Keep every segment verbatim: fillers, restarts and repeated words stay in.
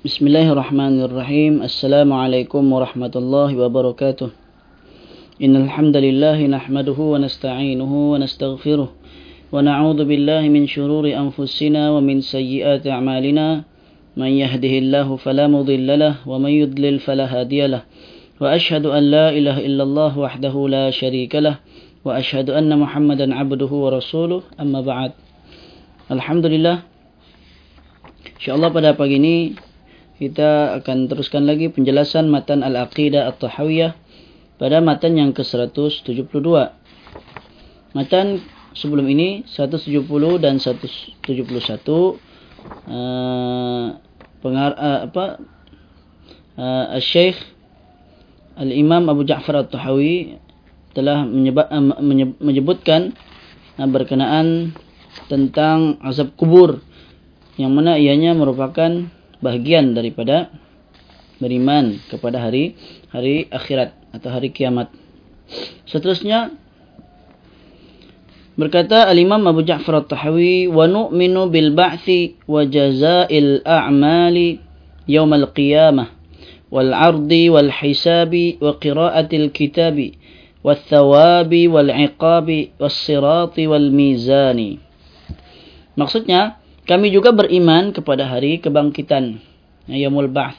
Bismillahirrahmanirrahim. Assalamualaikum warahmatullahi wabarakatuh. Innal hamdalillah nahmaduhu wa nasta'inuhu wa nastaghfiruh wa na'udzu billahi min shururi anfusina wa min sayyiati a'malina. Man yahdihillahu fala mudilla lahu wa man yudlil fala hadiya lahu. Wa ashhadu an la ilaha illallah wahdahu la syarika lahu wa ashhadu anna Muhammadan 'abduhu wa rasuluh. Amma ba'd. Alhamdulillah. Insyaallah pada pagi ini kita akan teruskan lagi penjelasan matan Al-Aqidah At-Tahawiyah pada matan yang ke seratus tujuh puluh dua. Matan sebelum ini seratus tujuh puluh dan seratus tujuh puluh satu uh, pengar uh, apa uh, Syekh Al-Imam Abu Ja'far At-Tuhawi telah menyebut, uh, menyebutkan uh, berkenaan tentang azab kubur, yang mana ianya merupakan bahagian daripada beriman kepada hari hari akhirat atau hari kiamat. Seterusnya berkata Al-Imam Abu Ja'far At-Tahawi, wa nu'minu bil ba'thi wa jazaa'il a'mali yawmal qiyamah wal 'ardi wal hisabi wa qira'atil kitabi wath thawabi wal 'iqabi was sirati wal mizani. Maksudnya, kami juga beriman kepada hari kebangkitan, yaumul ba'ts,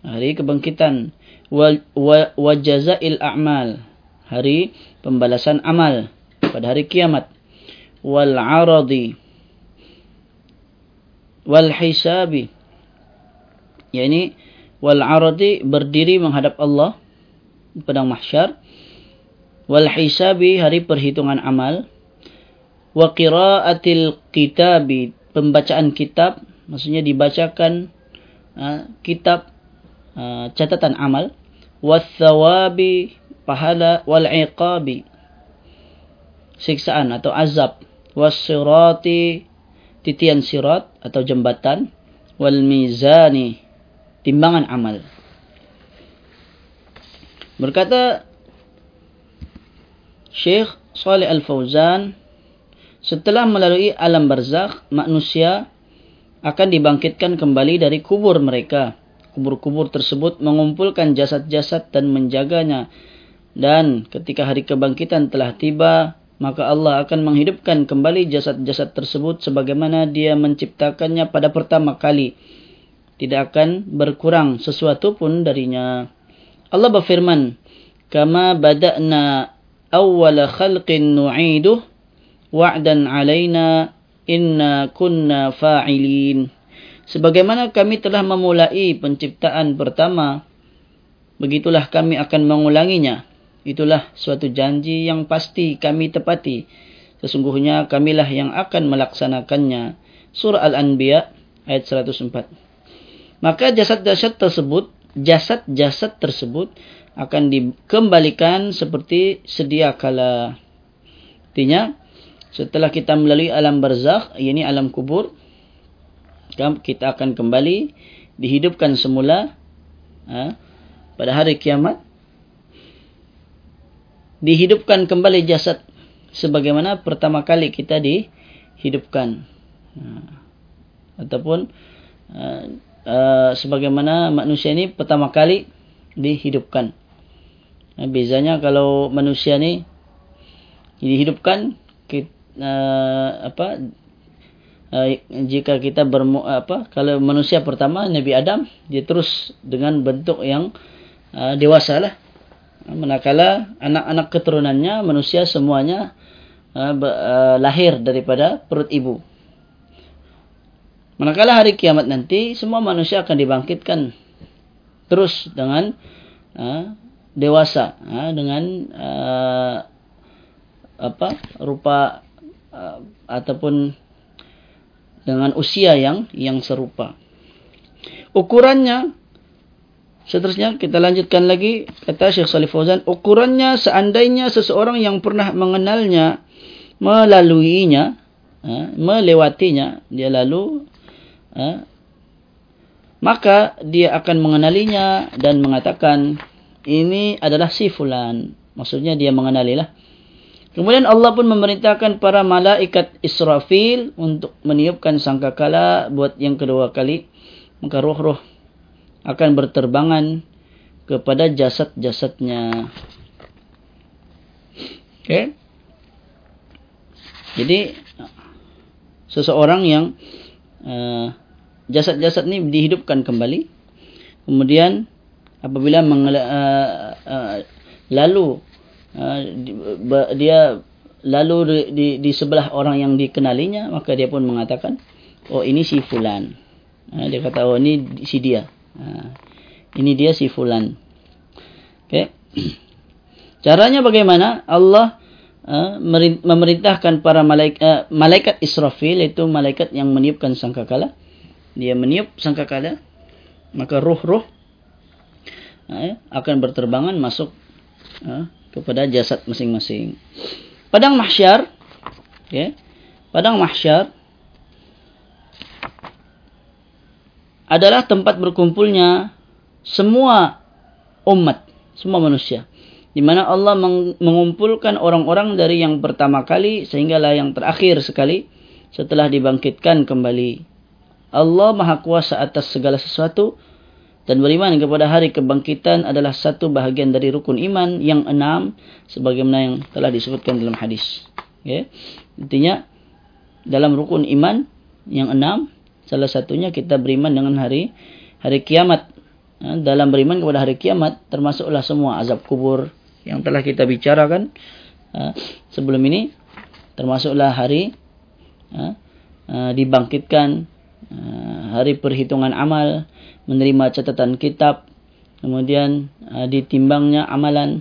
hari kebangkitan, wa, wa, wa jazaa'il a'mal, hari pembalasan amal pada hari kiamat, wal 'aradi wal hisabi, yakni wal 'aradi berdiri menghadap Allah padang mahsyar, wal hisabi hari perhitungan amal, wa qira'atil kitabi pembacaan kitab, maksudnya dibacakan uh, kitab uh, catatan amal, wath-thawabi pahala, wal-iqabi siksaan atau azab, was-sirati titian sirat atau jembatan, wal-mizani timbangan amal. Berkata Syekh Salih Al-Fauzan, setelah melalui alam barzakh, manusia akan dibangkitkan kembali dari kubur mereka. Kubur-kubur tersebut mengumpulkan jasad-jasad dan menjaganya. Dan ketika hari kebangkitan telah tiba, maka Allah akan menghidupkan kembali jasad-jasad tersebut sebagaimana Dia menciptakannya pada pertama kali. Tidak akan berkurang sesuatu pun darinya. Allah berfirman, "Kama bada'na awwala khalqin nu'iduh, wa'dan 'alaina inna kunna fa'ilin." Sebagaimana kami telah memulai penciptaan pertama, begitulah kami akan mengulanginya. Itulah suatu janji yang pasti kami tepati. Sesungguhnya kamilah yang akan melaksanakannya. Surah Al-Anbiya ayat seratus empat. Maka jasad-jasad tersebut, jasad-jasad tersebut akan dikembalikan seperti sedia kala. Artinya, setelah kita melalui alam barzakh, yakni alam kubur, kita akan kembali dihidupkan semula ha, pada hari kiamat. Dihidupkan kembali jasad sebagaimana pertama kali kita dihidupkan. Ha, ataupun uh, uh, sebagaimana manusia ini pertama kali dihidupkan. Nah, bezanya kalau manusia ini dihidupkan, kita Uh, apa uh, jika kita bermu apa kalau manusia pertama Nabi Adam, dia terus dengan bentuk yang uh, dewasa lah, manakala anak-anak keturunannya manusia semuanya uh, be, uh, lahir daripada perut ibu. Manakala hari kiamat nanti, semua manusia akan dibangkitkan terus dengan uh, dewasa, uh, dengan uh, apa rupa Uh, ataupun dengan usia yang yang serupa. Ukurannya, seterusnya kita lanjutkan lagi, kata Syekh Salih Fauzan, ukurannya seandainya seseorang yang pernah mengenalnya, melaluinya, uh, melewatinya, dia lalu, uh, maka dia akan mengenalinya dan mengatakan, ini adalah si fulan. Maksudnya dia mengenalilah. Kemudian Allah pun memerintahkan para malaikat Israfil untuk meniupkan sangkakala buat yang kedua kali maka roh-roh akan berterbangan kepada jasad-jasadnya. Okay? Jadi seseorang yang uh, jasad-jasad ni dihidupkan kembali, kemudian apabila mengela- uh, uh, lalu uh, dia lalu di, di, di sebelah orang yang dikenalinya, maka dia pun mengatakan, oh ini si fulan. Ha, dia kata, oh ini si dia. Ha, ini dia si fulan. Okay. Caranya bagaimana? Allah uh, memerintahkan para malaik, uh, malaikat Israfil, iaitu malaikat yang meniupkan sangkakala. Dia meniup sangkakala, maka ruh-ruh uh, akan berterbangan masuk uh, kepada jasad masing-masing. Padang mahsyar, okay. Padang mahsyar adalah tempat berkumpulnya semua umat, semua manusia, di mana Allah mengumpulkan orang-orang dari yang pertama kali sehinggalah yang terakhir sekali setelah dibangkitkan kembali. Allah Maha Kuasa atas segala sesuatu, dan beriman kepada hari kebangkitan adalah satu bahagian dari rukun iman yang enam, sebagaimana yang telah disebutkan dalam hadis. Okay. Intinya, dalam rukun iman yang enam, salah satunya kita beriman dengan hari hari kiamat. Dalam beriman kepada hari kiamat, termasuklah semua azab kubur yang telah kita bicarakan sebelum ini. Termasuklah hari dibangkitkan, hari perhitungan amal, menerima catatan kitab, kemudian uh, ditimbangnya amalan,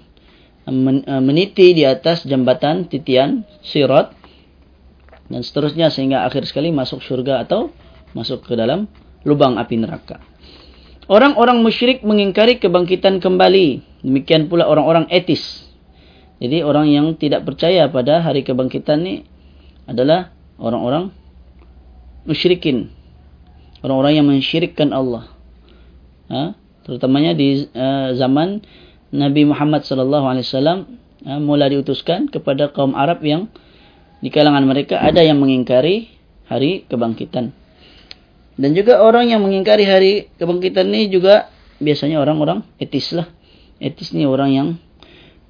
uh, men, uh, meniti di atas jambatan titian sirat, dan seterusnya sehingga akhir sekali masuk syurga atau masuk ke dalam lubang api neraka. Orang-orang musyrik mengingkari kebangkitan kembali, demikian pula orang-orang etis. Jadi orang yang tidak percaya pada hari kebangkitan ini adalah orang-orang musyrikin, orang-orang yang mensyirikkan Allah. Ha? Terutamanya di uh, zaman Nabi Muhammad sallallahu alaihi wasallam, mula diutuskan kepada kaum Arab yang di kalangan mereka ada yang mengingkari hari kebangkitan. Dan juga orang yang mengingkari hari kebangkitan ini juga biasanya orang-orang etis lah. Etis ni orang yang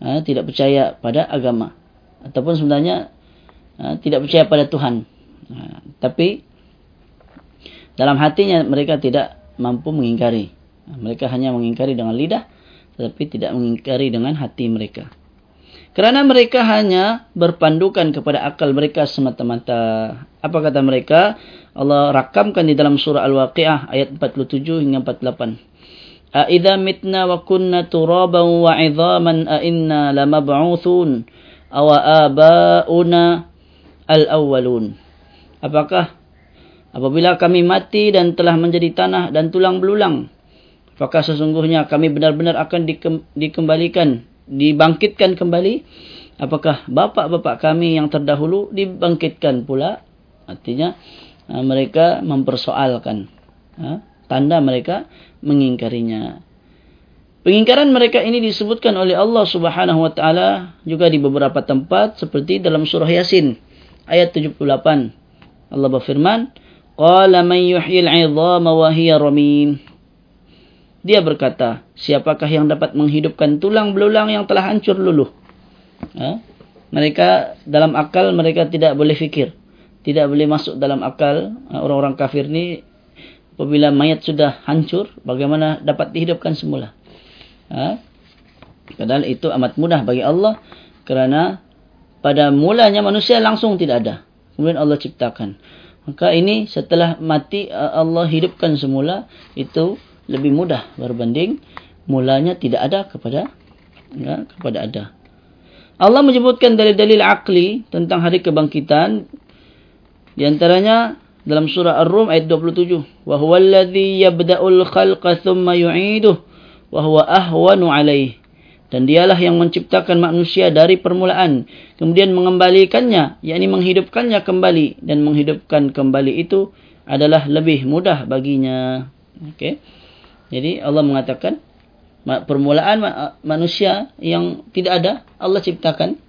uh, tidak percaya pada agama, ataupun sebenarnya uh, tidak percaya pada Tuhan. Uh, tapi dalam hatinya mereka tidak mampu mengingkari. Mereka hanya mengingkari dengan lidah, tetapi tidak mengingkari dengan hati mereka. Kerana mereka hanya berpandukan kepada akal mereka semata-mata. Apa kata mereka? Allah rakamkan di dalam surah Al-Waqi'ah ayat empat puluh tujuh hingga empat puluh lapan. A'idha mitna wa kunna turaban wa 'idhaman a inna lamab'utsun aw aba'una al-awwalun. Apakah apabila kami mati dan telah menjadi tanah dan tulang belulang, apakah sesungguhnya kami benar-benar akan dikembalikan, dibangkitkan kembali? Apakah bapak-bapak kami yang terdahulu dibangkitkan pula? Artinya mereka mempersoalkan. Tanda mereka mengingkarinya. Pengingkaran mereka ini disebutkan oleh Allah Subhanahu Wa Taala juga di beberapa tempat, seperti dalam surah Yasin ayat tujuh puluh lapan. Allah berfirman, "Qala man yuhyil 'idhama wa hiya ramim." Dia berkata, siapakah yang dapat menghidupkan tulang belulang yang telah hancur luluh? Ha? Mereka dalam akal mereka tidak boleh fikir. Tidak boleh masuk dalam akal orang-orang kafir ni, apabila mayat sudah hancur, bagaimana dapat dihidupkan semula? Ha? Padahal itu amat mudah bagi Allah, kerana pada mulanya manusia langsung tidak ada. Kemudian Allah ciptakan. Maka ini setelah mati Allah hidupkan semula, itu lebih mudah berbanding mulanya tidak ada kepada ya, kepada ada. Allah menyebutkan dalil-dalil akli tentang hari kebangkitan, di antaranya dalam surah Ar-Rum ayat dua puluh tujuh, wa huwa allazi yabda'ul khalqa thumma yu'iduhu wa huwa ahwanu 'alaihi, dan dialah yang menciptakan manusia dari permulaan kemudian mengembalikannya, yakni menghidupkannya kembali, dan menghidupkan kembali itu adalah lebih mudah baginya. Okey. Jadi Allah mengatakan permulaan manusia yang tidak ada Allah ciptakan,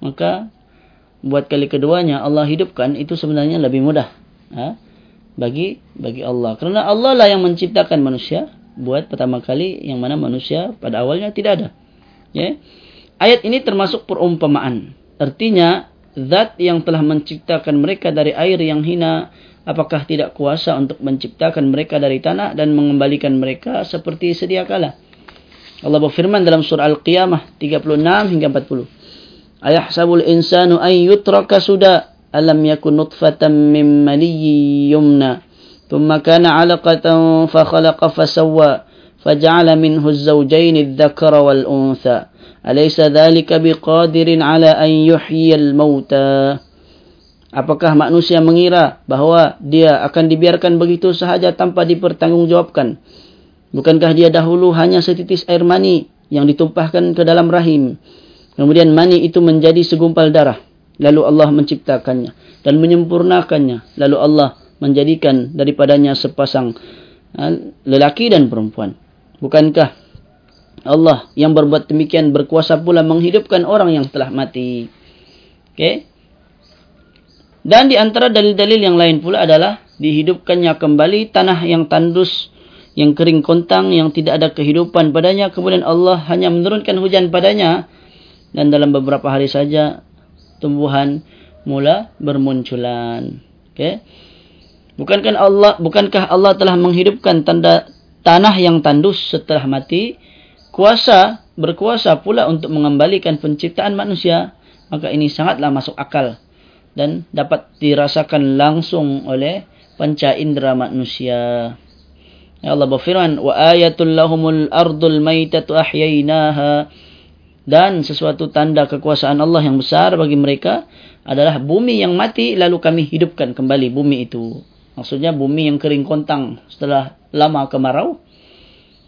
maka buat kali keduanya Allah hidupkan, itu sebenarnya lebih mudah. Ha? bagi bagi Allah. Kerana Allah lah yang menciptakan manusia buat pertama kali, yang mana manusia pada awalnya tidak ada. Ya. Ayat ini termasuk perumpamaan. Artinya, zat yang telah menciptakan mereka dari air yang hina, apakah tidak kuasa untuk menciptakan mereka dari tanah dan mengembalikan mereka seperti sedia kala? Allah berfirman dalam surah Al-Qiyamah tiga puluh enam hingga empat puluh. Ayahsabul insanu an yutraka suda alam yakun nutfatan min maniyyin yumna thumma kana 'alaqatan fa khalaqa fa sawwa faj'ala minhu az-zawjayn adh-dhakara wal untha alaysa dhalika biqadirin 'ala an yuhyiya al-mauta. Apakah manusia mengira bahawa dia akan dibiarkan begitu sahaja tanpa dipertanggungjawabkan? Bukankah dia dahulu hanya setitis air mani yang ditumpahkan ke dalam rahim. Kemudian mani itu menjadi segumpal darah. Lalu Allah menciptakannya dan menyempurnakannya. Lalu Allah menjadikan daripadanya sepasang lelaki dan perempuan. Bukankah Allah yang berbuat demikian berkuasa pula menghidupkan orang yang telah mati? Okay? Dan di antara dalil-dalil yang lain pula adalah dihidupkannya kembali tanah yang tandus, yang kering kontang, yang tidak ada kehidupan padanya, kemudian Allah hanya menurunkan hujan padanya, dan dalam beberapa hari saja tumbuhan mula bermunculan. Okay? Bukankah Allah, bukankah Allah telah menghidupkan tanda, tanah yang tandus setelah mati? Kuasa, berkuasa pula untuk mengembalikan penciptaan manusia. Maka ini sangatlah masuk akal dan dapat dirasakan langsung oleh panca indera manusia. Ya Allah berfirman, wa ayatul lahumul ardul maitatu ahyainaha. Dan sesuatu tanda kekuasaan Allah yang besar bagi mereka adalah bumi yang mati lalu kami hidupkan kembali bumi itu. Maksudnya bumi yang kering kontang setelah lama kemarau.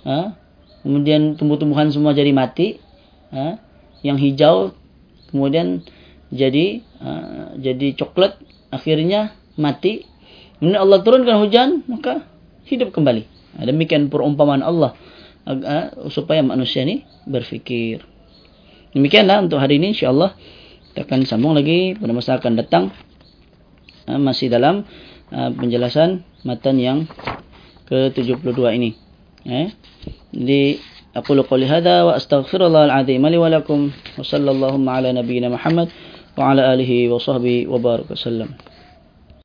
Ha? Kemudian tumbuh-tumbuhan semua jadi mati. Ha? Yang hijau kemudian jadi ha, jadi coklat, akhirnya mati. Kemudian Allah turunkan hujan, maka hidup kembali. Demikian perumpamaan Allah supaya manusia ni berfikir. Demikianlah untuk hari ini, insya-Allah kita akan sambung lagi pada masa akan datang masih dalam penjelasan matan yang ke tujuh puluh dua ini. Jadi aku qouli hadza wa astaghfirullahal azim li wa lakum wa sallallahu ala nabiyyina Muhammad wa ala alihi wa sahbihi wa baraka sallam.